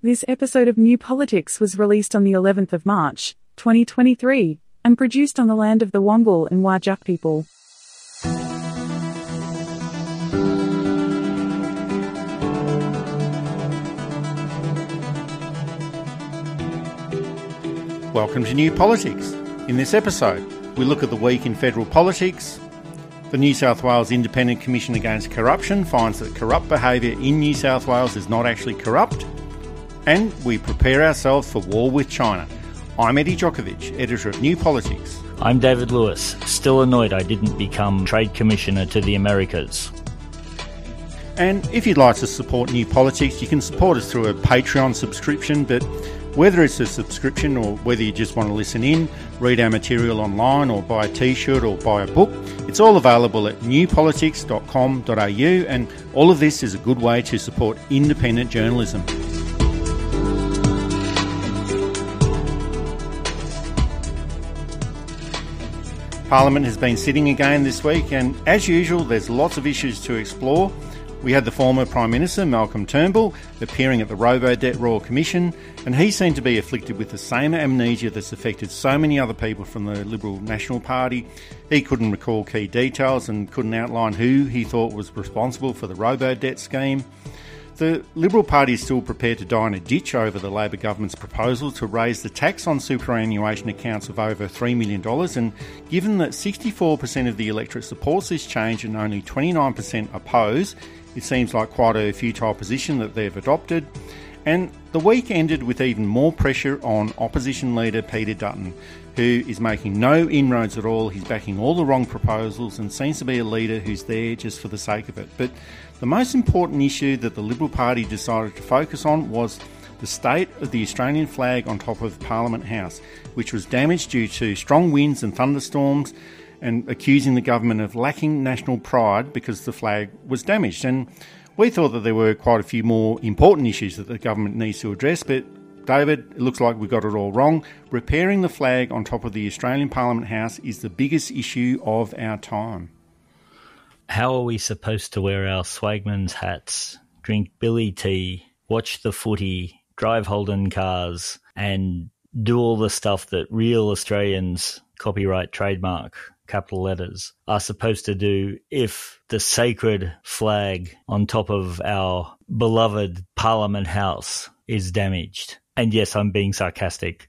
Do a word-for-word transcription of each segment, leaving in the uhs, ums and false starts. This episode of New Politics was released on the eleventh of March, twenty twenty-three, and produced on the land of the Wangal and Whadjuk people. Welcome to New Politics. In this episode, we look at the week in federal politics. The New South Wales Independent Commission Against Corruption finds that corrupt behaviour in New South Wales is not actually corrupt. And we prepare ourselves for war with China. I'm Eddie Djokovic, editor of New Politics. I'm David Lewis, still annoyed I didn't become Trade Commissioner to the Americas. And if you'd like to support New Politics, you can support us through a Patreon subscription, but whether it's a subscription or whether you just want to listen in, read our material online or buy a t-shirt or buy a book, it's all available at new politics dot com dot a u, and all of this is a good way to support independent journalism. Parliament has been sitting again this week, and as usual there's lots of issues to explore. We had the former Prime Minister, Malcolm Turnbull, appearing at the Robodebt Royal Commission, and he seemed to be afflicted with the same amnesia that's affected so many other people from the Liberal–National Party. He couldn't recall key details and couldn't outline who he thought was responsible for the Robodebt scheme. The Liberal Party is still prepared to die in a ditch over the Labor government's proposal to raise the tax on superannuation accounts of over three million dollars, and given that sixty-four percent of the electorate supports this change and only twenty-nine percent oppose, it seems like quite a futile position that they've adopted. And the week ended with even more pressure on opposition leader Peter Dutton, who is making no inroads at all. He's backing all the wrong proposals and seems to be a leader who's there just for the sake of it. But the most important issue that the Liberal Party decided to focus on was the state of the Australian flag on top of Parliament House, which was damaged due to strong winds and thunderstorms, and accusing the government of lacking national pride because the flag was damaged. And we thought that there were quite a few more important issues that the government needs to address, but David, it looks like we got it all wrong. Repairing the flag on top of the Australian Parliament House is the biggest issue of our time. How are we supposed to wear our swagman's hats, drink billy tea, watch the footy, drive Holden cars, and do all the stuff that real Australians, copyright, trademark, capital letters, are supposed to do if the sacred flag on top of our beloved Parliament House is damaged? And yes, I'm being sarcastic.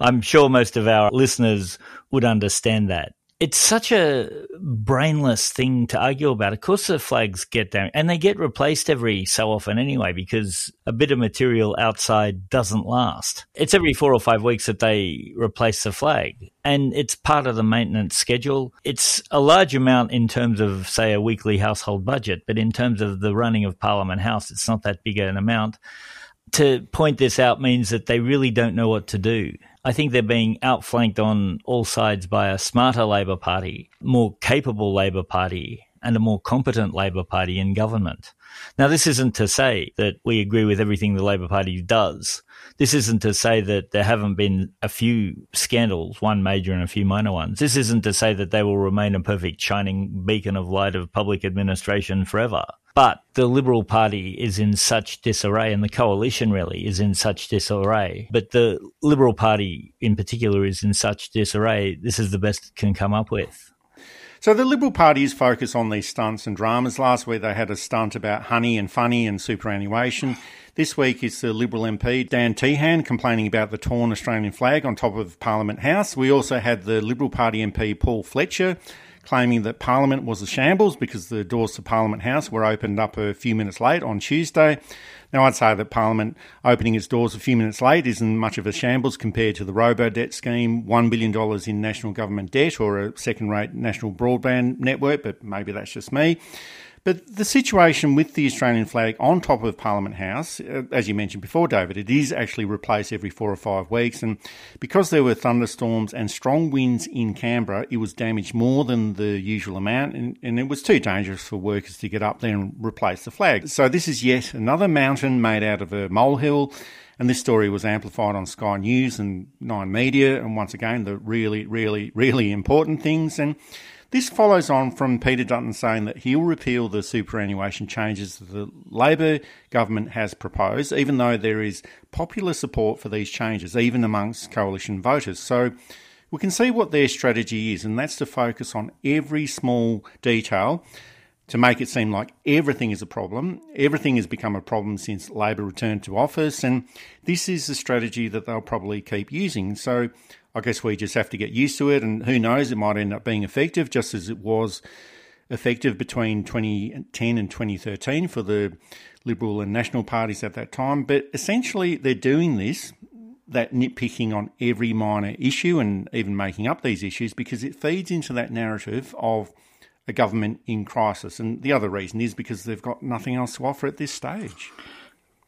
I'm sure most of our listeners would understand that. It's such a brainless thing to argue about. Of course the flags get damaged, and they get replaced every so often anyway, because a bit of material outside doesn't last. It's every four or five weeks that they replace the flag, and it's part of the maintenance schedule. It's a large amount in terms of, say, a weekly household budget, but in terms of the running of Parliament House, it's not that big an amount. To point this out means that they really don't know what to do. I think they're being outflanked on all sides by a smarter Labor Party, more capable Labor Party, and a more competent Labor Party in government. Now, this isn't to say that we agree with everything the Labor Party does. This isn't to say that there haven't been a few scandals, one major and a few minor ones. This isn't to say that they will remain a perfect shining beacon of light of public administration forever. But the Liberal Party is in such disarray, and the coalition really is in such disarray. But the Liberal Party in particular is in such disarray, this is the best it can come up with. So the Liberal Party's focus on these stunts and dramas. Last week they had a stunt about honey and funny and superannuation. This week it's the Liberal M P Dan Tehan complaining about the torn Australian flag on top of Parliament House. We also had the Liberal Party M P Paul Fletcher claiming that Parliament was a shambles because the doors to Parliament House were opened up a few minutes late on Tuesday. Now, I'd say that Parliament opening its doors a few minutes late isn't much of a shambles compared to the Robodebt scheme, one billion dollars in national government debt, or a second-rate national broadband network, but maybe that's just me. But the situation with the Australian flag on top of Parliament House, as you mentioned before, David, it is actually replaced every four or five weeks. And because there were thunderstorms and strong winds in Canberra, it was damaged more than the usual amount. And, and it was too dangerous for workers to get up there and replace the flag. So this is yet another mountain made out of a molehill. And this story was amplified on Sky News and Nine Media. And once again, the really, really, really important things. And This follows on from Peter Dutton saying that he'll repeal the superannuation changes that the Labor government has proposed, even though there is popular support for these changes, even amongst coalition voters. So we can see what their strategy is, and that's to focus on every small detail to make it seem like everything is a problem. Everything has become a problem since Labor returned to office, and this is the strategy that they'll probably keep using. So I guess we just have to get used to it, and who knows, it might end up being effective, just as it was effective between twenty ten and twenty thirteen for the Liberal and National parties at that time. But essentially they're doing this, that nitpicking on every minor issue and even making up these issues, because it feeds into that narrative of a government in crisis. And the other reason is because they've got nothing else to offer at this stage.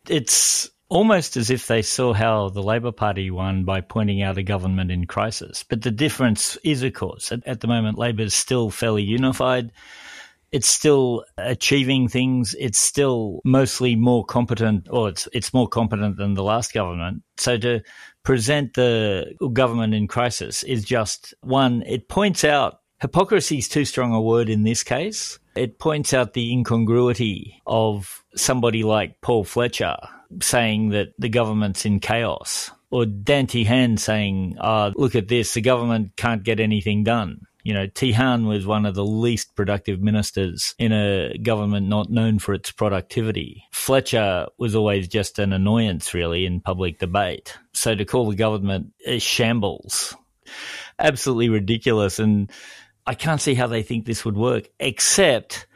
It's almost as if they saw how the Labor Party won by pointing out a government in crisis. But the difference is, of course, at, at the moment, Labor is still fairly unified. It's still achieving things. It's still mostly more competent, or it's it's more competent than the last government. So to present the government in crisis is just one. It points out hypocrisy is too strong a word in this case. It points out the incongruity of somebody like Paul Fletcher saying that the government's in chaos, or Dan Tehan saying, oh, look at this, the government can't get anything done. You know, Tehan was one of the least productive ministers in a government not known for its productivity. Fletcher was always just an annoyance, really, in public debate. So to call the government a shambles, absolutely ridiculous. And I can't see how they think this would work, except,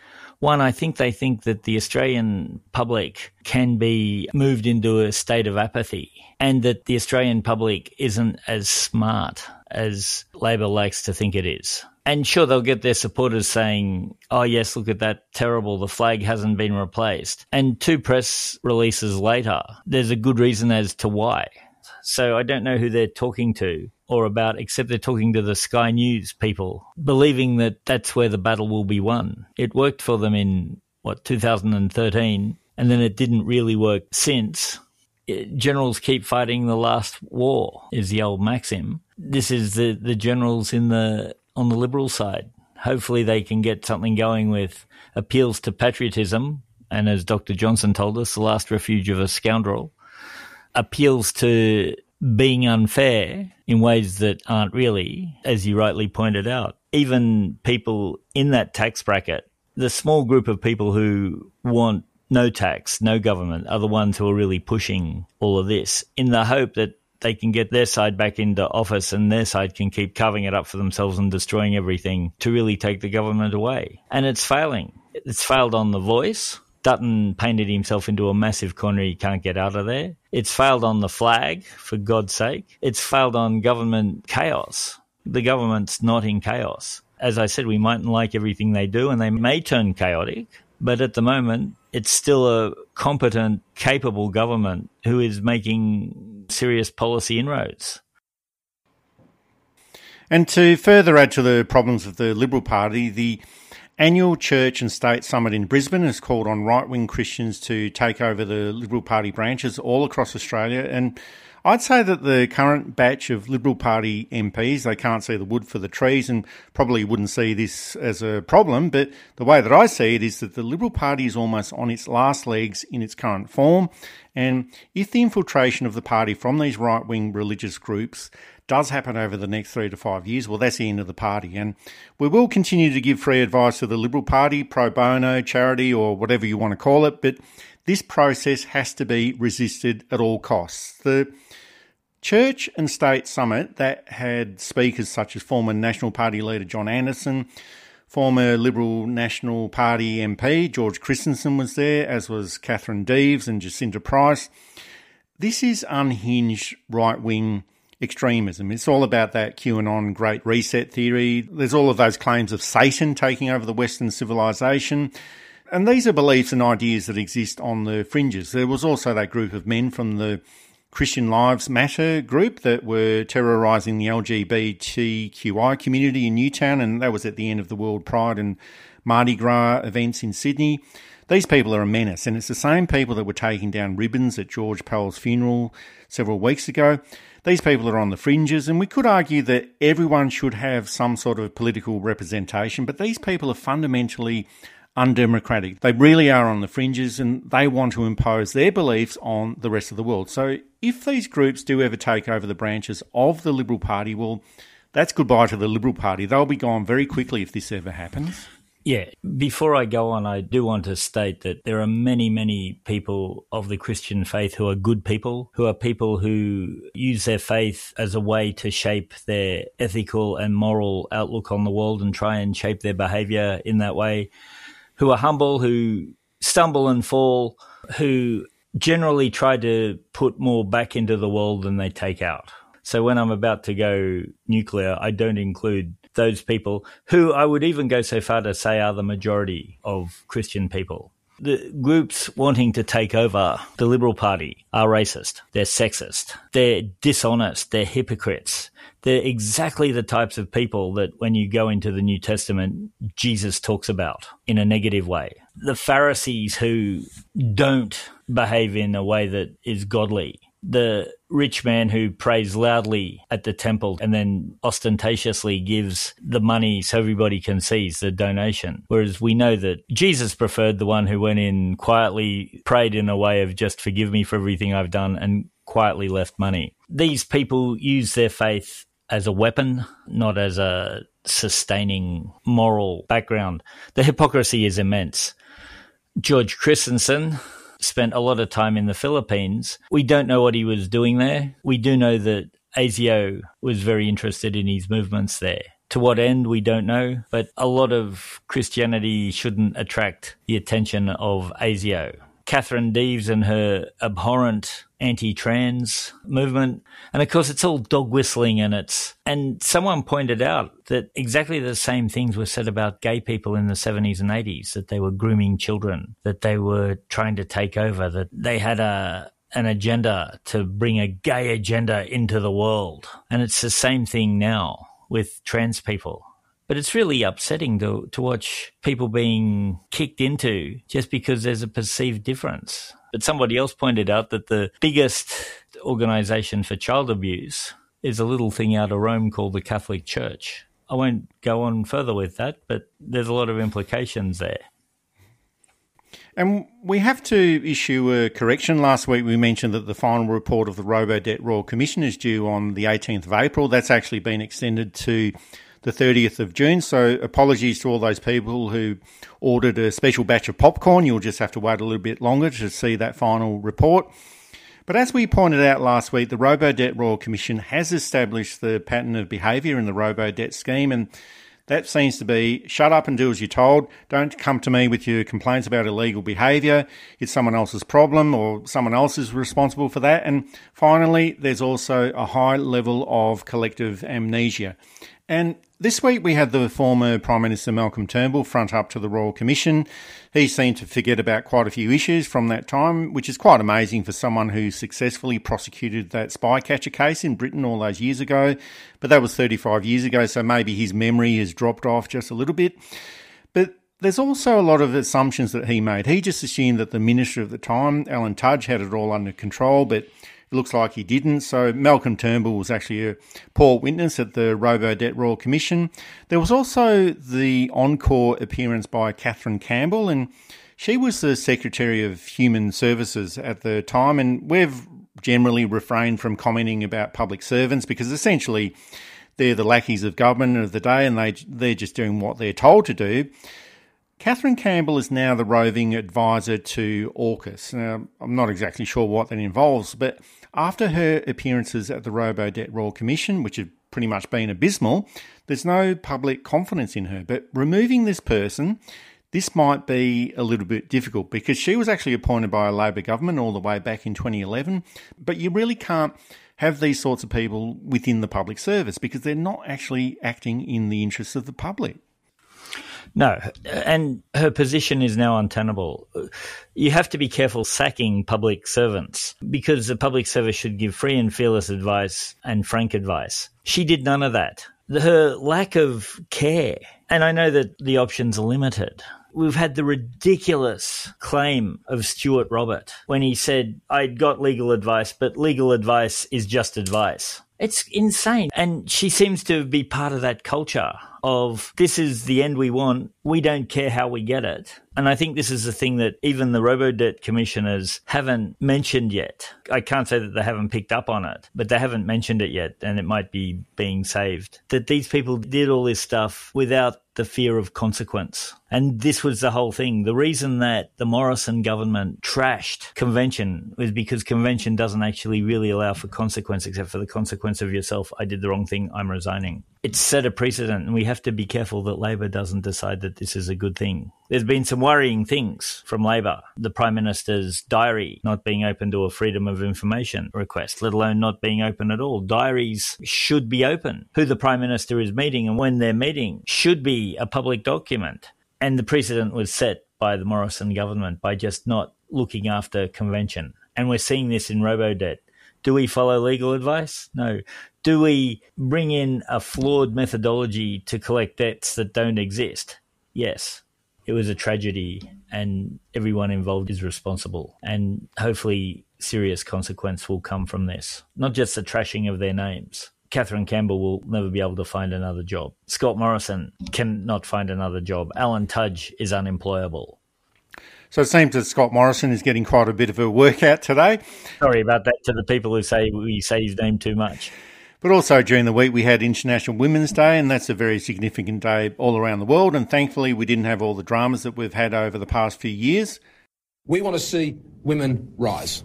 one, I think they think that the Australian public can be moved into a state of apathy, and that the Australian public isn't as smart as Labor likes to think it is. And sure, they'll get their supporters saying, oh yes, look at that, terrible, the flag hasn't been replaced. And two press releases later, there's a good reason as to why. So I don't know who they're talking to or about, except they're talking to the Sky News people, believing that that's where the battle will be won. It worked for them in, what, two thousand thirteen, and then it didn't really work since. Generals keep fighting the last war is the old maxim. This is the, the generals in the on the Liberal side. Hopefully they can get something going with appeals to patriotism, and as Doctor Johnson told us, the last refuge of a scoundrel, appeals to being unfair in ways that aren't really, as you rightly pointed out. Even people in that tax bracket, the small group of people who want no tax, no government, are the ones who are really pushing all of this in the hope that they can get their side back into office and their side can keep carving it up for themselves and destroying everything to really take the government away. And it's failing. It's failed on The Voice. Dutton painted himself into a massive corner he can't get out of there. It's failed on the flag, for God's sake. It's failed on government chaos. The government's not in chaos. As I said, we mightn't like everything they do, and they may turn chaotic, but at the moment, it's still a competent, capable government who is making serious policy inroads. And to further add to the problems of the Liberal Party, the annual Church and State Summit in Brisbane has called on right-wing Christians to take over the Liberal Party branches all across Australia, and I'd say that the current batch of Liberal Party M Ps, they can't see the wood for the trees and probably wouldn't see this as a problem, but the way that I see it is that the Liberal Party is almost on its last legs in its current form, and if the infiltration of the party from these right-wing religious groups does happen over the next three to five years, well, that's the end of the party. And we will continue to give free advice to the Liberal Party, pro bono, charity, or whatever you want to call it, but this process has to be resisted at all costs. The Church and State Summit, that had speakers such as former National Party leader John Anderson, former Liberal National Party M P George Christensen was there, as was Katherine Deves and Jacinta Price. This is unhinged right-wing extremism. It's all about that QAnon Great Reset theory. There's all of those claims of Satan taking over the Western civilization. And these are beliefs and ideas that exist on the fringes. There was also that group of men from the Christian Lives Matter group that were terrorising the L G B T Q I community in Newtown, and that was at the End of the World Pride and Mardi Gras events in Sydney. These people are a menace, and it's the same people that were taking down ribbons at George Powell's funeral several weeks ago. These people are on the fringes, and we could argue that everyone should have some sort of political representation, but these people are fundamentally undemocratic. They really are on the fringes, and they want to impose their beliefs on the rest of the world. So if these groups do ever take over the branches of the Liberal Party, well, that's goodbye to the Liberal Party. They'll be gone very quickly if this ever happens. Yeah. Before I go on, I do want to state that there are many, many people of the Christian faith who are good people, who are people who use their faith as a way to shape their ethical and moral outlook on the world and try and shape their behaviour in that way, who are humble, who stumble and fall, who generally try to put more back into the world than they take out. So when I'm about to go nuclear, I don't include those people who I would even go so far to say are the majority of Christian people. The groups wanting to take over the Liberal Party are racist, they're sexist, they're dishonest, they're hypocrites. They're exactly the types of people that when you go into the New Testament, Jesus talks about in a negative way. The Pharisees who don't behave in a way that is godly. The rich man who prays loudly at the temple and then ostentatiously gives the money so everybody can see the donation. Whereas we know that Jesus preferred the one who went in quietly, prayed in a way of just forgive me for everything I've done and quietly left money. These people use their faith as a weapon, not as a sustaining moral background. The hypocrisy is immense. George Christensen spent a lot of time in the Philippines. We don't know what he was doing there. We do know that ASIO was very interested in his movements there. To what end, we don't know, but a lot of Christianity shouldn't attract the attention of ASIO. Katherine Deves and her abhorrent anti-trans movement. And of course, it's all dog whistling and it's, and someone pointed out that exactly the same things were said about gay people in the seventies and eighties, that they were grooming children, that they were trying to take over, that they had a, an agenda to bring a gay agenda into the world. And it's the same thing now with trans people. But it's really upsetting to, to watch people being kicked into just because there's a perceived difference. But somebody else pointed out that the biggest organisation for child abuse is a little thing out of Rome called the Catholic Church. I won't go on further with that, but there's a lot of implications there. And we have to issue a correction. Last week we mentioned that the final report of the Robodebt Royal Commission is due on the eighteenth of April. That's actually been extended to the thirtieth of June. So apologies to all those people who ordered a special batch of popcorn. You'll just have to wait a little bit longer to see that final report. But as we pointed out last week, the Robodebt Royal Commission has established the pattern of behaviour in the Robodebt scheme, and that seems to be shut up and do as you're told. Don't come to me with your complaints about illegal behaviour. It's someone else's problem or someone else is responsible for that. And finally, there's also a high level of collective amnesia. And this week we had the former Prime Minister Malcolm Turnbull front up to the Royal Commission. He seemed to forget about quite a few issues from that time, which is quite amazing for someone who successfully prosecuted that spycatcher case in Britain all those years ago. But that was thirty-five years ago, so maybe his memory has dropped off just a little bit. But there's also a lot of assumptions that he made. He just assumed that the minister at the time, Alan Tudge, had it all under control, but it looks like he didn't. So Malcolm Turnbull was actually a poor witness at the Robodebt Royal Commission. There was also the encore appearance by Catherine Campbell, and she was the Secretary of Human Services at the time, and we've generally refrained from commenting about public servants because essentially they're the lackeys of government of the day and they, they're just doing what they're told to do. Catherine Campbell is now the roving advisor to AUKUS. Now, I'm not exactly sure what that involves, but after her appearances at the Robodebt Royal Commission, which have pretty much been abysmal, there's no public confidence in her. But removing this person, this might be a little bit difficult because she was actually appointed by a Labor government all the way back in twenty eleven, but you really can't have these sorts of people within the public service because they're not actually acting in the interests of the public. No, and her position is now untenable. You have to be careful sacking public servants because the public service should give free and fearless advice and frank advice. She did none of that. Her lack of care, and I know that the options are limited, We've had the ridiculous claim of Stuart Robert when he said, I got legal advice, but legal advice is just advice. It's insane. And she seems to be part of that culture of this is the end we want. We don't care how we get it. And I think this is the thing that even the Robodebt commissioners haven't mentioned yet. I can't say that they haven't picked up on it, but they haven't mentioned it yet, and it might be being saved. That these people did all this stuff without the fear of consequence. And this was the whole thing. The reason that the Morrison government trashed convention was because convention doesn't actually really allow for consequence, except for the consequence of yourself. I did the wrong thing. I'm resigning. It set a precedent, and we have to be careful that Labor doesn't decide that this is a good thing. There's been some worrying things from Labor. The Prime Minister's diary not being open to a freedom of information request, let alone not being open at all. Diaries should be open. Who the Prime Minister is meeting and when they're meeting should be a public document. And the precedent was set by the Morrison government by just not looking after convention. And we're seeing this in Robodebt. Do we follow legal advice? No. Do we bring in a flawed methodology to collect debts that don't exist? Yes. It was a tragedy, and everyone involved is responsible. And hopefully serious consequence will come from this, not just the trashing of their names. Catherine Campbell will never be able to find another job. Scott Morrison cannot find another job. Alan Tudge is unemployable. So it seems that Scott Morrison is getting quite a bit of a workout today. Sorry about that to the people who say we say his name too much. But also during the week we had International Women's Day, and that's a very significant day all around the world, and thankfully we didn't have all the dramas that we've had over the past few years. We want to see women rise,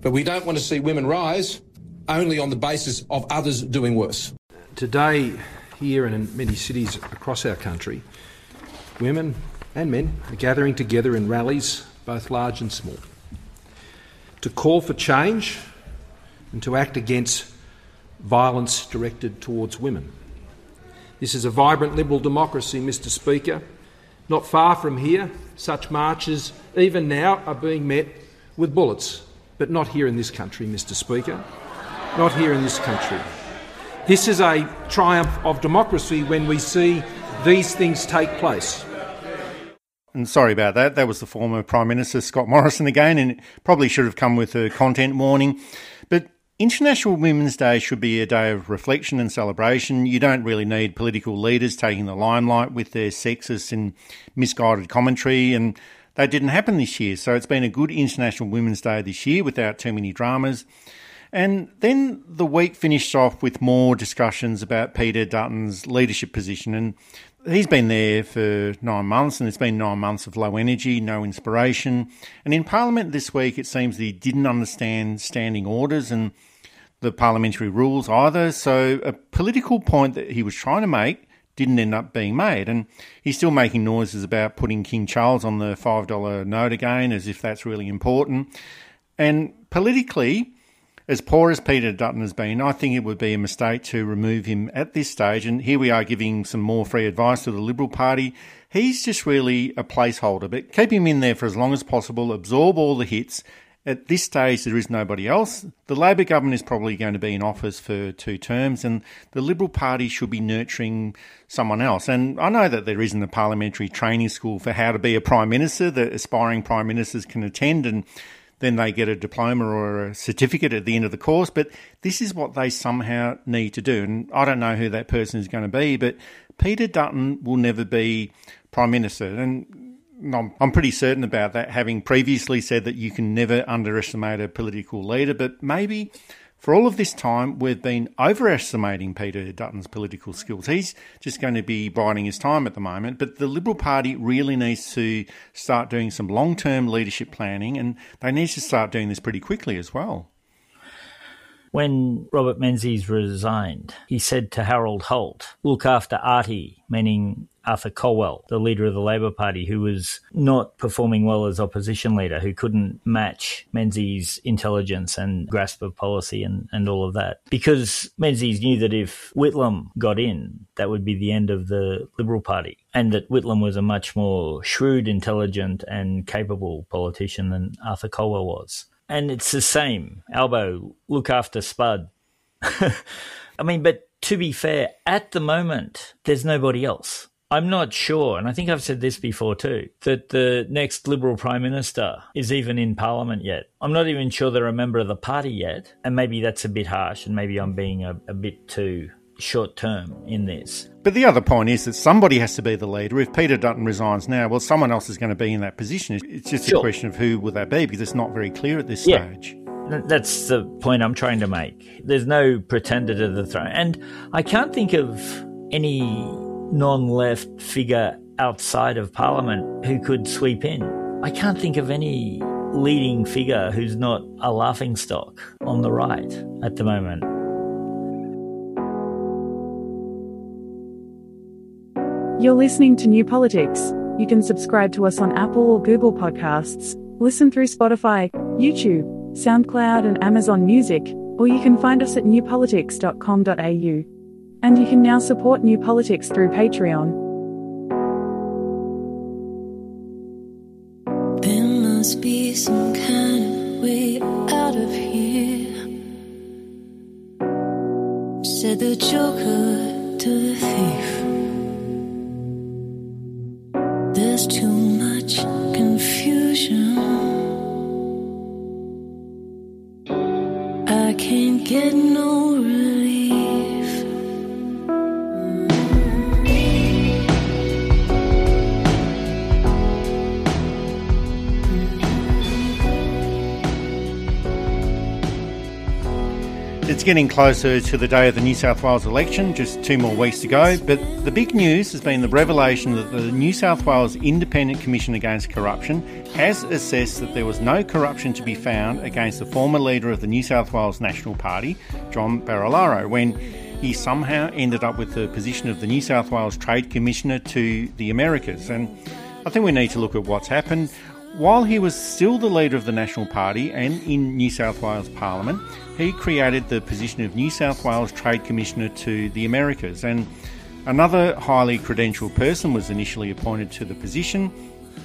but we don't want to see women rise only on the basis of others doing worse. Today, here and in many cities across our country, women and men are gathering together in rallies, both large and small, to call for change and to act against violence directed towards women. This is a vibrant liberal democracy, Mister Speaker. Not far from here, such marches, even now, are being met with bullets. But not here in this country, Mister Speaker. Not here in this country. This is a triumph of democracy when we see these things take place. And sorry about that. That was the former Prime Minister, Scott Morrison, again, and it probably should have come with a content warning. But International Women's Day should be a day of reflection and celebration. You don't really need political leaders taking the limelight with their sexist and misguided commentary, and that didn't happen this year. So it's been a good International Women's Day this year without too many dramas. And then the week finished off with more discussions about Peter Dutton's leadership position. And he's been there for nine months, and it's been nine months of low energy, no inspiration. And in Parliament this week, it seems that he didn't understand standing orders and the parliamentary rules either, so a political point that he was trying to make didn't end up being made, and he's still making noises about putting King Charles on the five dollar note again, as if that's really important. And politically, as poor as Peter Dutton has been, I think it would be a mistake to remove him at this stage, and here we are giving some more free advice to the Liberal Party. He's just really a placeholder, but keep him in there for as long as possible, absorb all the hits. At this stage, there is nobody else. The Labor government is probably going to be in office for two terms, and the Liberal Party should be nurturing someone else. And I know that there isn't a parliamentary training school for how to be a Prime Minister that aspiring Prime Ministers can attend, and then they get a diploma or a certificate at the end of the course, but this is what they somehow need to do. And I don't know who that person is going to be, but Peter Dutton will never be Prime Minister. And I'm pretty certain about that, having previously said that you can never underestimate a political leader, but maybe for all of this time we've been overestimating Peter Dutton's political skills. He's just going to be biding his time at the moment, but the Liberal Party really needs to start doing some long-term leadership planning, and they need to start doing this pretty quickly as well. When Robert Menzies resigned, he said to Harold Holt, look after Artie, meaning Arthur Colwell, the leader of the Labor Party, who was not performing well as opposition leader, who couldn't match Menzies' intelligence and grasp of policy and, and all of that. Because Menzies knew that if Whitlam got in, that would be the end of the Liberal Party, and that Whitlam was a much more shrewd, intelligent and capable politician than Arthur Colwell was. And it's the same. Albo, look after Spud. I mean, but to be fair, at the moment, there's nobody else. I'm not sure, and I think I've said this before too, that the next Liberal Prime Minister is even in Parliament yet. I'm not even sure they're a member of the party yet, and maybe that's a bit harsh, and maybe I'm being a, a bit too short-term in this. But the other point is that somebody has to be the leader. If Peter Dutton resigns now, well, someone else is going to be in that position. It's just sure. a question of who will that be, because it's not very clear at this yeah. stage. That's the point I'm trying to make. There's no pretender to the throne. And I can't think of any non-left figure outside of Parliament who could sweep in. I can't think of any leading figure who's not a laughingstock on the right at the moment. You're listening to New Politics. You can subscribe to us on Apple or Google Podcasts, listen through Spotify, YouTube, SoundCloud and Amazon Music, or you can find us at new politics dot com dot a u. And you can now support New Politics through Patreon. There must be some kind of way out of here, said the joker to the thief. There's too much confusion, I can't get no relief. It's getting closer to the day of the New South Wales election, just two more weeks to go, but the big news has been the revelation that the New South Wales Independent Commission Against Corruption has assessed that there was no corruption to be found against the former leader of the New South Wales National Party, John Barillaro, when he somehow ended up with the position of the New South Wales Trade Commissioner to the Americas. And I think we need to look at what's happened. While he was still the leader of the National Party and in New South Wales Parliament, he created the position of New South Wales Trade Commissioner to the Americas. And another highly credentialed person was initially appointed to the position.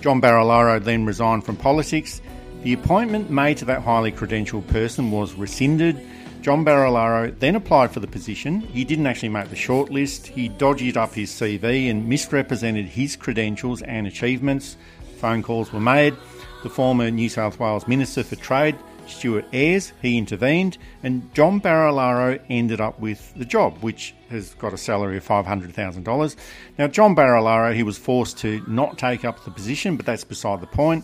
John Barillaro then resigned from politics. The appointment made to that highly credentialed person was rescinded. John Barillaro then applied for the position. He didn't actually make the shortlist. He dodged up his C V and misrepresented his credentials and achievements. Phone calls were made. The former New South Wales Minister for Trade, Stuart Ayres, he intervened, and John Barillaro ended up with the job, which has got a salary of five hundred thousand dollars. Now, John Barillaro, he was forced to not take up the position, but that's beside the point.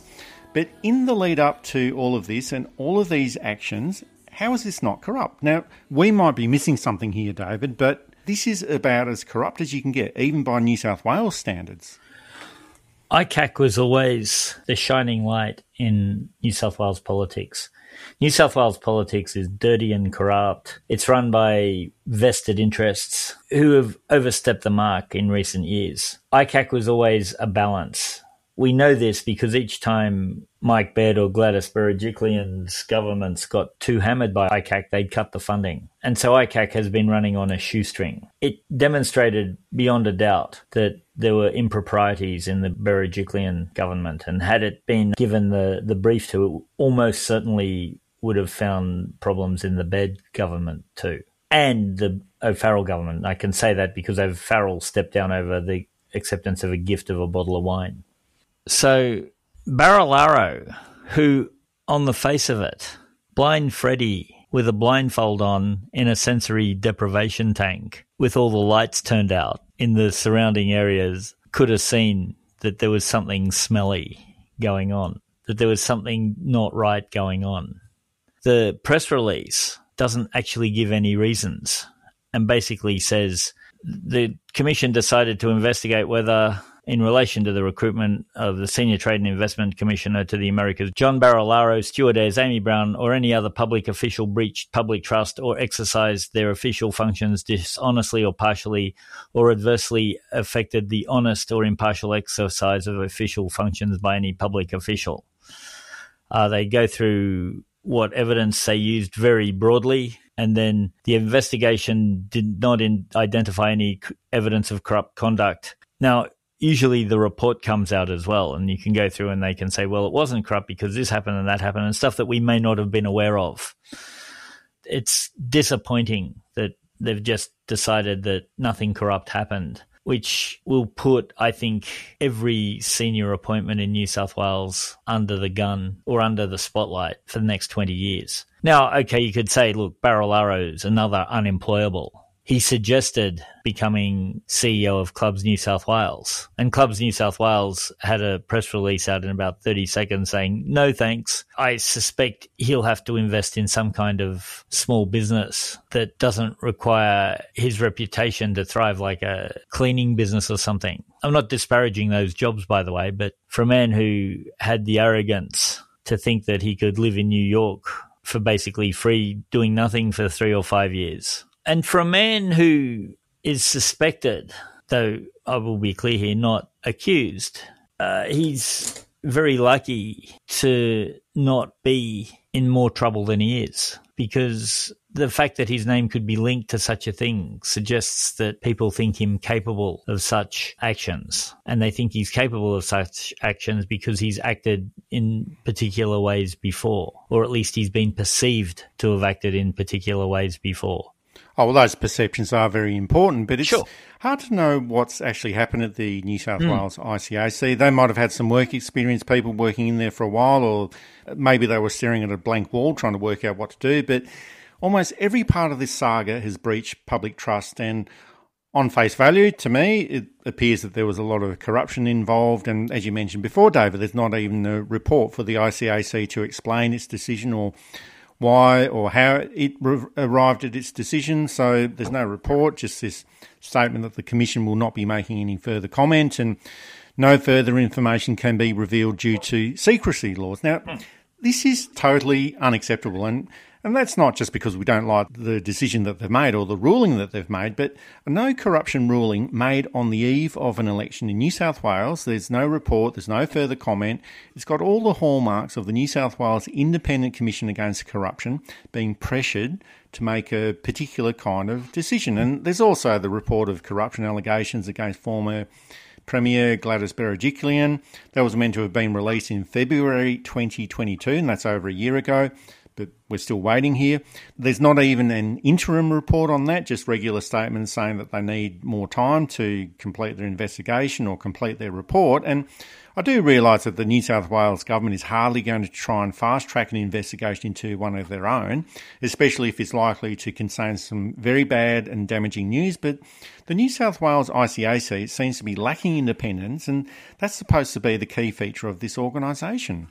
But in the lead up to all of this and all of these actions, how is this not corrupt? Now, we might be missing something here, David, but this is about as corrupt as you can get, even by New South Wales standards. I C A C was always the shining light in New South Wales politics. New South Wales politics is dirty and corrupt. It's run by vested interests who have overstepped the mark in recent years. I C A C was always a balance. We know this because each time Mike Baird or Gladys Berejiklian's governments got too hammered by I C A C, they'd cut the funding. And so I C A C has been running on a shoestring. It demonstrated beyond a doubt that there were improprieties in the Berejiklian government, and had it been given the, the brief to it, almost certainly would have found problems in the Baird government too, and the O'Farrell government. I can say that because O'Farrell stepped down over the acceptance of a gift of a bottle of wine. So Barillaro, who on the face of it, blind Freddy with a blindfold on in a sensory deprivation tank with all the lights turned out in the surrounding areas, could have seen that there was something smelly going on, that there was something not right going on. The press release doesn't actually give any reasons and basically says the commission decided to investigate whether, in relation to the recruitment of the Senior Trade and Investment Commissioner to the Americas, John Barillaro, Stuart Ayres, Amy Brown, or any other public official breached public trust or exercised their official functions dishonestly or partially, or adversely affected the honest or impartial exercise of official functions by any public official. Uh, they go through what evidence they used very broadly, and then the investigation did not in- identify any c- evidence of corrupt conduct. Now, usually the report comes out as well, and you can go through and they can say, well, it wasn't corrupt because this happened and that happened, and stuff that we may not have been aware of. It's disappointing that they've just decided that nothing corrupt happened. which will put, I think, every senior appointment in New South Wales under the gun or under the spotlight for the next twenty years. Now, okay, you could say, look, Barillaro's another unemployable. He suggested becoming C E O of Clubs New South Wales. And Clubs New South Wales had a press release out in about thirty seconds saying, no thanks. I suspect he'll have to invest in some kind of small business that doesn't require his reputation to thrive, like a cleaning business or something. I'm not disparaging those jobs, by the way, but for a man who had the arrogance to think that he could live in New York for basically free, doing nothing for three or five years... And for a man who is suspected, though I will be clear here, not accused, uh, he's very lucky to not be in more trouble than he is, because the fact that his name could be linked to such a thing suggests that people think him capable of such actions, and they think he's capable of such actions because he's acted in particular ways before, or at least he's been perceived to have acted in particular ways before. Oh, well, those perceptions are very important, but it's sure. hard to know what's actually happened at the New South mm. Wales I C A C. They might have had some work experience, people working in there for a while, or maybe they were staring at a blank wall trying to work out what to do. But almost every part of this saga has breached public trust, and on face value, to me, it appears that there was a lot of corruption involved. And as you mentioned before, David, there's not even a report for the I C A C to explain its decision or why or how it re- arrived at its decision. So there's no report, just this statement that the Commission will not be making any further comment and no further information can be revealed due to secrecy laws. Now, this is totally unacceptable, and, and that's not just because we don't like the decision that they've made or the ruling that they've made, but a no-corruption ruling made on the eve of an election in New South Wales. There's no report, there's no further comment. It's got all the hallmarks of the New South Wales Independent Commission Against Corruption being pressured to make a particular kind of decision. And there's also the report of corruption allegations against former Premier Gladys Berejiklian. That was meant to have been released in February twenty twenty-two, and that's over a year ago, but we're still waiting here. There's not even an interim report on that, just regular statements saying that they need more time to complete their investigation or complete their report. And I do realise that the New South Wales government is hardly going to try and fast-track an investigation into one of their own, especially if it's likely to contain some very bad and damaging news. But the New South Wales I C A C seems to be lacking independence, and that's supposed to be the key feature of this organisation.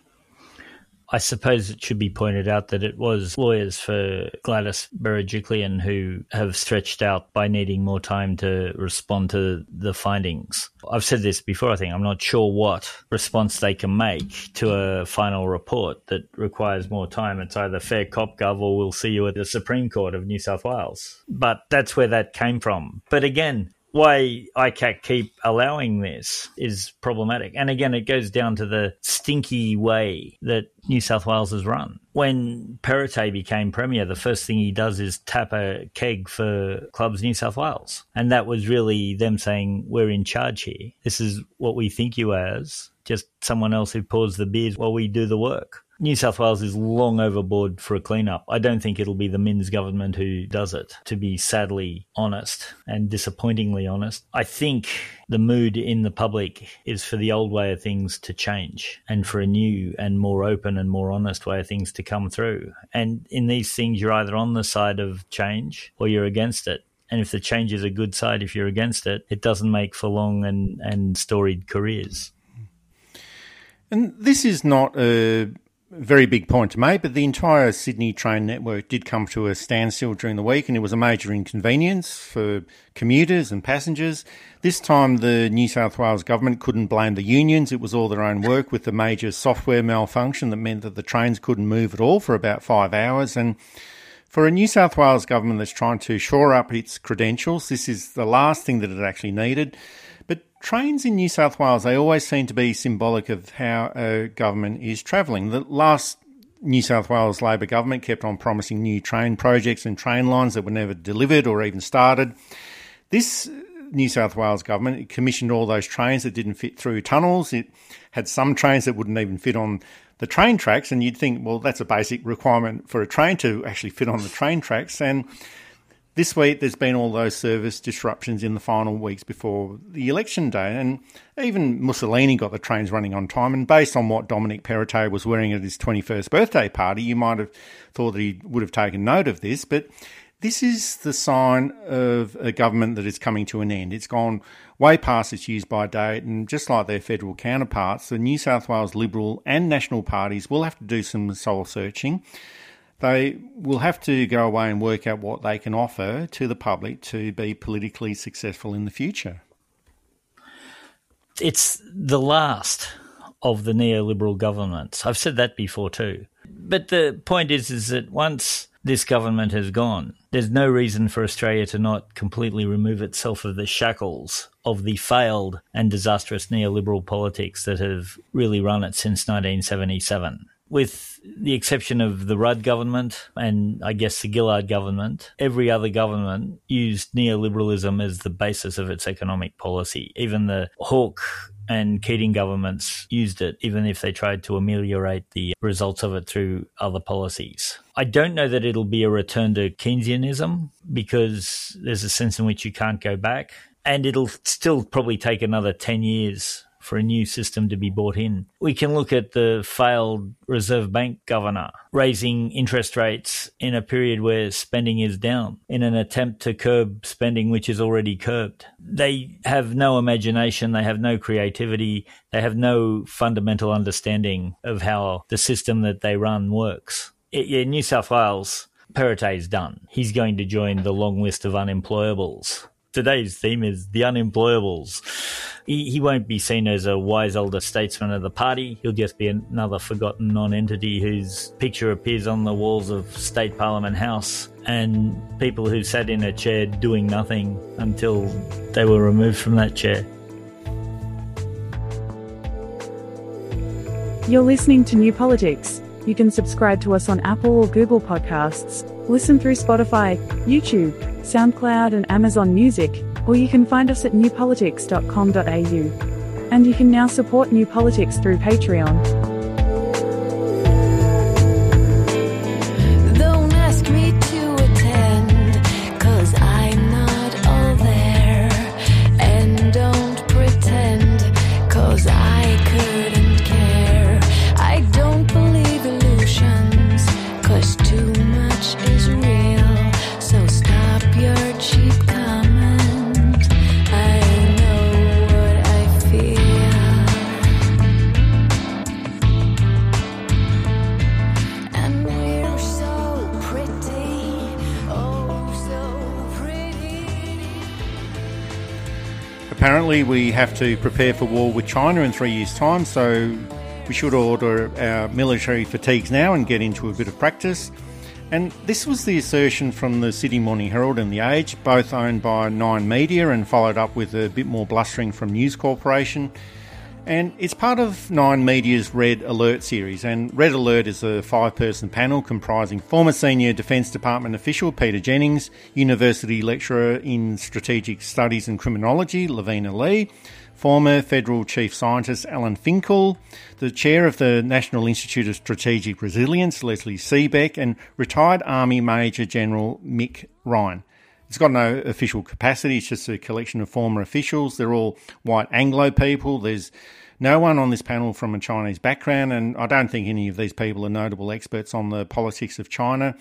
I suppose it should be pointed out that it was lawyers for Gladys Berejiklian who have stretched out by needing more time to respond to the findings. I've said this before, I think. I'm not sure what response they can make to a final report that requires more time. It's either fair cop gov or we'll see you at the Supreme Court of New South Wales. But that's where that came from. But again, why I C A C keep allowing this is problematic. And again, it goes down to the stinky way that New South Wales is run. When Perrottet became Premier, the first thing he does is tap a keg for Clubs New South Wales. And that was really them saying, we're in charge here. This is what we think you as, just someone else who pours the beers while we do the work. New South Wales is long overboard for a clean-up. I don't think it'll be the Minns government who does it, to be sadly honest and disappointingly honest. I think the mood in the public is for the old way of things to change and for a new and more open and more honest way of things to come through. And in these things, you're either on the side of change or you're against it. And if the change is a good side, if you're against it, it doesn't make for long and, and storied careers. And this is not a very big point to make, but the entire Sydney train network did come to a standstill during the week, and it was a major inconvenience for commuters and passengers. This time the New South Wales government couldn't blame the unions. It was all their own work with the major software malfunction that meant that the trains couldn't move at all for about five hours. And for a New South Wales government that's trying to shore up its credentials, this is the last thing that it actually needed. But trains in New South Wales, they always seem to be symbolic of how a government is travelling. The last New South Wales Labor government kept on promising new train projects and train lines that were never delivered or even started. This New South Wales government, it commissioned all those trains that didn't fit through tunnels. It had some trains that wouldn't even fit on the train tracks, and you'd think, well, that's a basic requirement for a train to actually fit on the train tracks. And This week, there's been all those service disruptions in the final weeks before the election day, and even Mussolini got the trains running on time. And based on what Dominic Perrottet was wearing at his twenty-first birthday party, you might have thought that he would have taken note of this. But this is the sign of a government that is coming to an end. It's gone way past its use-by date, and just like their federal counterparts, the New South Wales Liberal and National parties will have to do some soul-searching. They will have to go away and work out what they can offer to the public to be politically successful in the future. It's the last of the neoliberal governments. I've said that before too. But the point is, is that once this government has gone, there's no reason for Australia to not completely remove itself of the shackles of the failed and disastrous neoliberal politics that have really run it since nineteen seventy-seven. With the exception of the Rudd government and, I guess, the Gillard government, every other government used neoliberalism as the basis of its economic policy. Even the Hawke and Keating governments used it, even if they tried to ameliorate the results of it through other policies. I don't know that it'll be a return to Keynesianism, because there's a sense in which you can't go back, and it'll still probably take another ten years for a new system to be brought in. We can look at the failed Reserve Bank governor raising interest rates in a period where spending is down in an attempt to curb spending which is already curbed. They have no imagination, they have no creativity, they have no fundamental understanding of how the system that they run works. In New South Wales, Perrottet's done. He's going to join the long list of unemployables. Today's theme is the unemployables. He, he won't be seen as a wise elder statesman of the party. He'll just be another forgotten non-entity whose picture appears on the walls of State Parliament House and people who sat in a chair doing nothing until they were removed from that chair. You're listening to New Politics. You can subscribe to us on Apple or Google Podcasts, listen through Spotify, YouTube, SoundCloud and Amazon Music, or you can find us at new politics dot com dot a u. And you can now support New Politics through Patreon. Don't ask me to attend, 'cause I'm not all there. And don't pretend, 'cause I couldn't care. I don't believe illusions, 'cause too much is real. So stop your cheap comment. I know what I feel. And we're so pretty, oh so pretty. Apparently we have to prepare for war with China in three years' time, so we should order our military fatigues now and get into a bit of practice. And this was the assertion from the Sydney Morning Herald and The Age, both owned by Nine Media and followed up with a bit more blustering from News Corporation. And it's part of Nine Media's Red Alert series. And Red Alert is a five-person panel comprising former senior Defence Department official Peter Jennings, university lecturer in strategic studies and criminology Lavina Lee, former Federal Chief Scientist Alan Finkel, the Chair of the National Institute of Strategic Resilience, Leslie Seabeck, and retired Army Major General Mick Ryan. It's got no official capacity, it's just a collection of former officials. They're all white Anglo people. There's no one on this panel from a Chinese background, and I don't think any of these people are notable experts on the politics of China.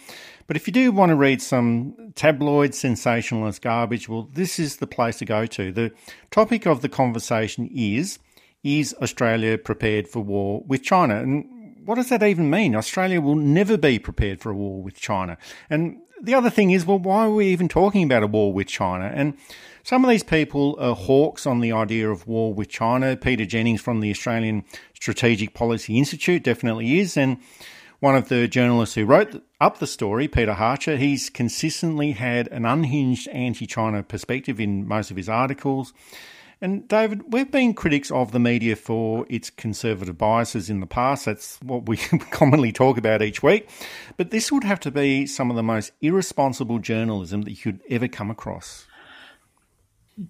But if you do want to read some tabloid sensationalist garbage, well, this is the place to go to. The topic of the conversation is, is Australia prepared for war with China? And what does that even mean? Australia will never be prepared for a war with China. And the other thing is, well, why are we even talking about a war with China? And some of these people are hawks on the idea of war with China. Peter Jennings from the Australian Strategic Policy Institute definitely is. And one of the journalists who wrote up the story, Peter Harcher, he's consistently had an unhinged anti-China perspective in most of his articles. And David, we've been critics of the media for its conservative biases in the past. That's what we commonly talk about each week. But this would have to be some of the most irresponsible journalism that you could ever come across.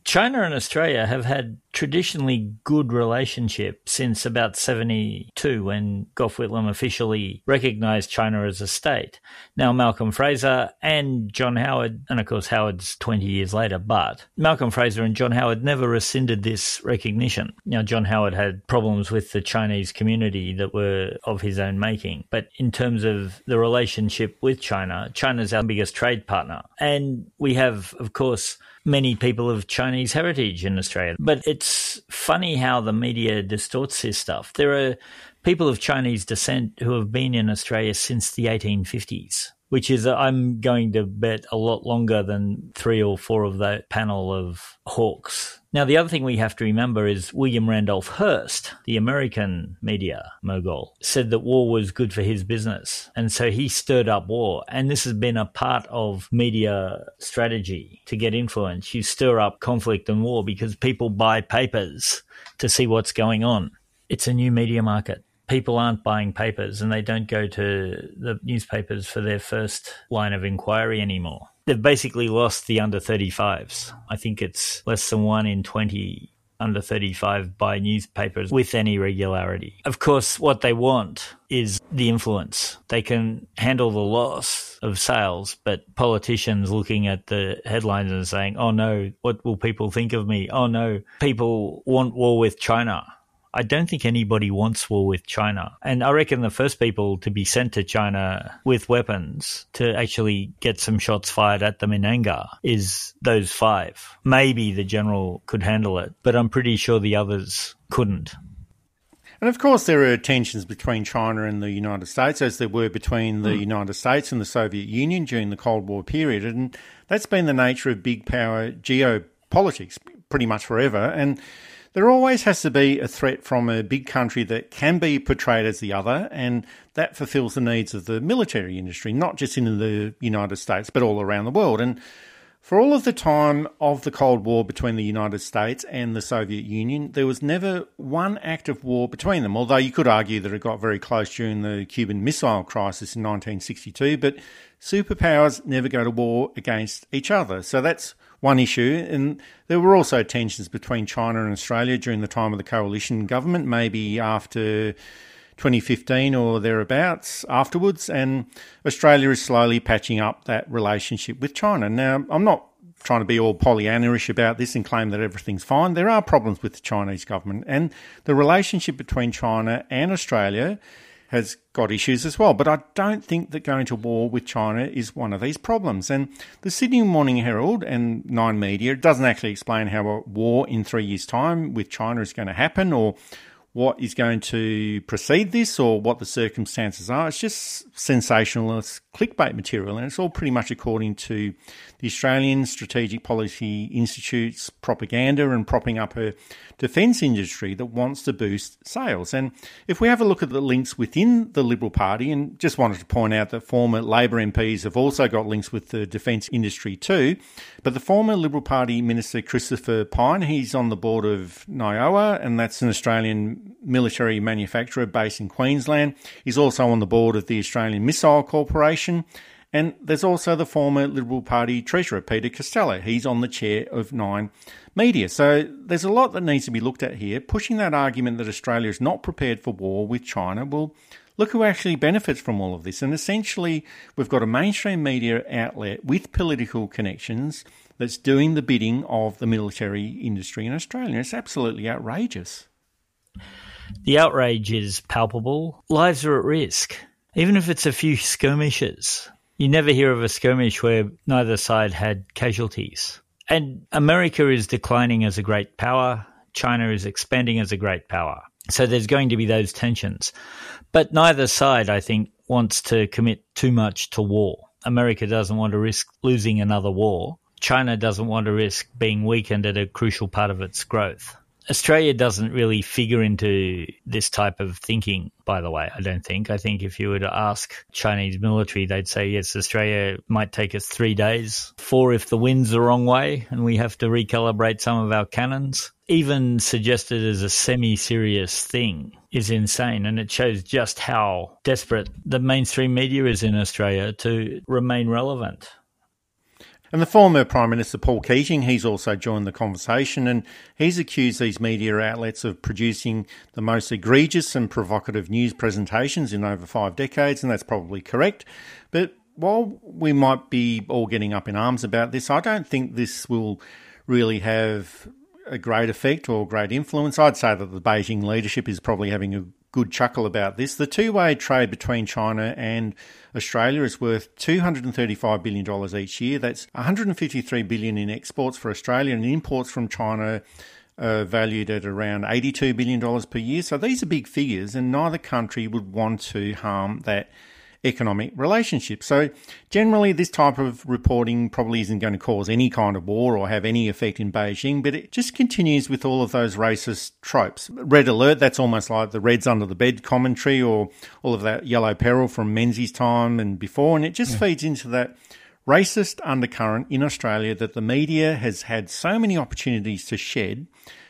China and Australia have had traditionally good relationship since about seventy-two when Gough Whitlam officially recognised China as a state. Now Malcolm Fraser and John Howard, and of course Howard's twenty years later, but Malcolm Fraser and John Howard never rescinded this recognition. Now John Howard had problems with the Chinese community that were of his own making, but in terms of the relationship with China, China's our biggest trade partner. And we have, of course, many people of Chinese heritage in Australia. But it's funny how the media distorts this stuff. There are people of Chinese descent who have been in Australia since the eighteen fifties, which is, I'm going to bet, a lot longer than three or four of that panel of hawks. Now, the other thing we have to remember is William Randolph Hearst, the American media mogul, said that war was good for his business. And so he stirred up war. And this has been a part of media strategy to get influence. You stir up conflict and war because people buy papers to see what's going on. It's a new media market. People aren't buying papers and they don't go to the newspapers for their first line of inquiry anymore. They've basically lost the under thirty-fives. I think it's less than one in twenty under thirty-five buy newspapers with any regularity. Of course, what they want is the influence. They can handle the loss of sales, but politicians looking at the headlines and saying, oh no, what will people think of me? Oh no, people want war with China. I don't think anybody wants war with China. And I reckon the first people to be sent to China with weapons to actually get some shots fired at them in anger is those five. Maybe the general could handle it, but I'm pretty sure the others couldn't. And of course there are tensions between China and the United States, as there were between the mm. United States and the Soviet Union during the Cold War period. And that's been the nature of big power geopolitics pretty much forever. And there always has to be a threat from a big country that can be portrayed as the other, and that fulfills the needs of the military industry, not just in the United States, but all around the world. And for all of the time of the Cold War between the United States and the Soviet Union, there was never one act of war between them, although you could argue that it got very close during the Cuban Missile Crisis in nineteen sixty-two, but superpowers never go to war against each other. So that's one issue, and there were also tensions between China and Australia during the time of the coalition government, maybe after twenty fifteen or thereabouts afterwards, and Australia is slowly patching up that relationship with China. Now, I'm not trying to be all Pollyanna-ish about this and claim that everything's fine. There are problems with the Chinese government, and the relationship between China and Australia has got issues as well. But I don't think that going to war with China is one of these problems. And the Sydney Morning Herald and Nine Media doesn't actually explain how a war in three years' time with China is going to happen, or what is going to precede this, or what the circumstances are. It's just sensationalist clickbait material, and it's all pretty much according to the Australian Strategic Policy Institute's propaganda and propping up a defence industry that wants to boost sales. And if we have a look at the links within the Liberal Party, and just wanted to point out that former Labor M Ps have also got links with the defence industry too, but the former Liberal Party Minister Christopher Pyne, he's on the board of NIOA, and that's an Australian military manufacturer based in Queensland. He's also on the board of the Australian Missile Corporation. And there's also the former Liberal Party Treasurer, Peter Costello. He's on the chair of Nine Media. So there's a lot that needs to be looked at here. Pushing that argument that Australia is not prepared for war with China, well, look who actually benefits from all of this. And essentially, we've got a mainstream media outlet with political connections that's doing the bidding of the military industry in Australia. It's absolutely outrageous. The outrage is palpable. Lives are at risk, even if it's a few skirmishes. You never hear of a skirmish where neither side had casualties. And America is declining as a great power. China is expanding as a great power. So there's going to be those tensions. But neither side, I think, wants to commit too much to war. America doesn't want to risk losing another war. China doesn't want to risk being weakened at a crucial part of its growth. Australia doesn't really figure into this type of thinking, by the way, I don't think. I think if you were to ask Chinese military, they'd say, yes, Australia might take us three days, four if the wind's the wrong way and we have to recalibrate some of our cannons. Even suggested as a semi-serious thing is insane, and it shows just how desperate the mainstream media is in Australia to remain relevant. And the former Prime Minister, Paul Keating, he's also joined the conversation, and he's accused these media outlets of producing the most egregious and provocative news presentations in over five decades, and that's probably correct. But while we might be all getting up in arms about this, I don't think this will really have a great effect or great influence. I'd say that the Beijing leadership is probably having a good chuckle about this. The two-way trade between China and Australia is worth two hundred thirty-five billion dollars each year. That's one hundred fifty-three billion dollars in exports for Australia, and imports from China are valued at around eighty-two billion dollars per year. So these are big figures, and neither country would want to harm that economic relationship. So generally, this type of reporting probably isn't going to cause any kind of war or have any effect in Beijing, but it just continues with all of those racist tropes. Red Alert, that's almost like the Reds under the bed commentary, or all of that Yellow Peril from Menzies' time and before, and it just yeah. feeds into that racist undercurrent in Australia that the media has had so many opportunities to shed,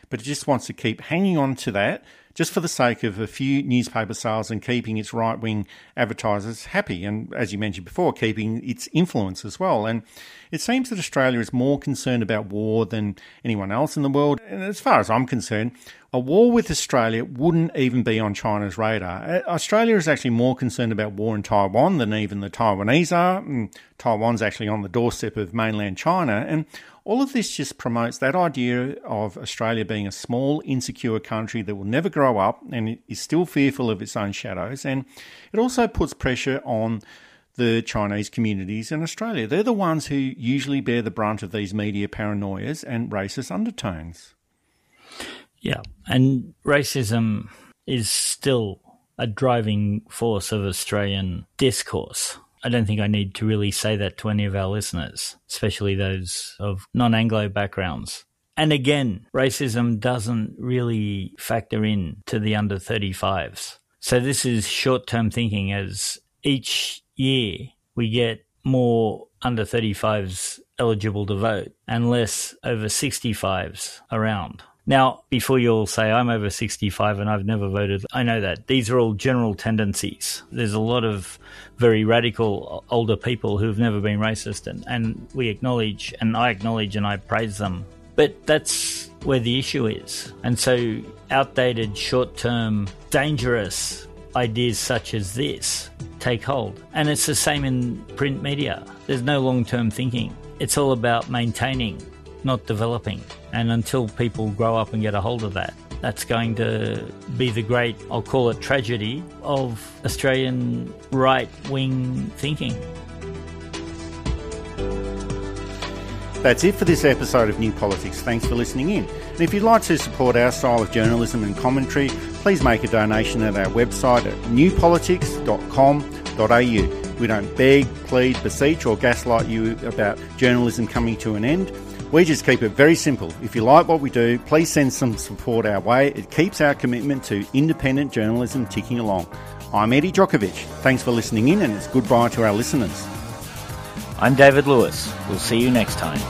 but it just wants to keep hanging on to that just for the sake of a few newspaper sales and keeping its right-wing advertisers happy, and, as you mentioned before, keeping its influence as well. And it seems that Australia is more concerned about war than anyone else in the world. And as far as I'm concerned, a war with Australia wouldn't even be on China's radar. Australia is actually more concerned about war in Taiwan than even the Taiwanese are. And Taiwan's actually on the doorstep of mainland China. And all of this just promotes that idea of Australia being a small, insecure country that will never grow up and is still fearful of its own shadows. And it also puts pressure on the Chinese communities in Australia. They're the ones who usually bear the brunt of these media paranoias and racist undertones. Yeah, and racism is still a driving force of Australian discourse. I don't think I need to really say that to any of our listeners, especially those of non-Anglo backgrounds. And again, racism doesn't really factor in to the under thirty-fives. So this is short-term thinking, as each year we get more under thirty-fives eligible to vote and less over sixty-fives around. Now, before you all say, I'm over sixty-five and I've never voted, I know that. These are all general tendencies. There's a lot of very radical older people who've never been racist, and, and we acknowledge, and I acknowledge and I praise them. But that's where the issue is. And so outdated, short-term, dangerous ideas such as this take hold. And it's the same in print media. There's no long-term thinking. It's all about maintaining, not developing. And until people grow up and get a hold of that, that's going to be the great, I'll call it, tragedy of Australian right-wing thinking. That's it for this episode of New Politics. Thanks for listening in. And if you'd like to support our style of journalism and commentary, please make a donation at our website at new politics dot com dot a u. We don't beg, plead, beseech or gaslight you about journalism coming to an end. We just keep it very simple. If you like what we do, please send some support our way. It keeps our commitment to independent journalism ticking along. I'm Eddie Djokovic. Thanks for listening in, and it's goodbye to our listeners. I'm David Lewis. We'll see you next time.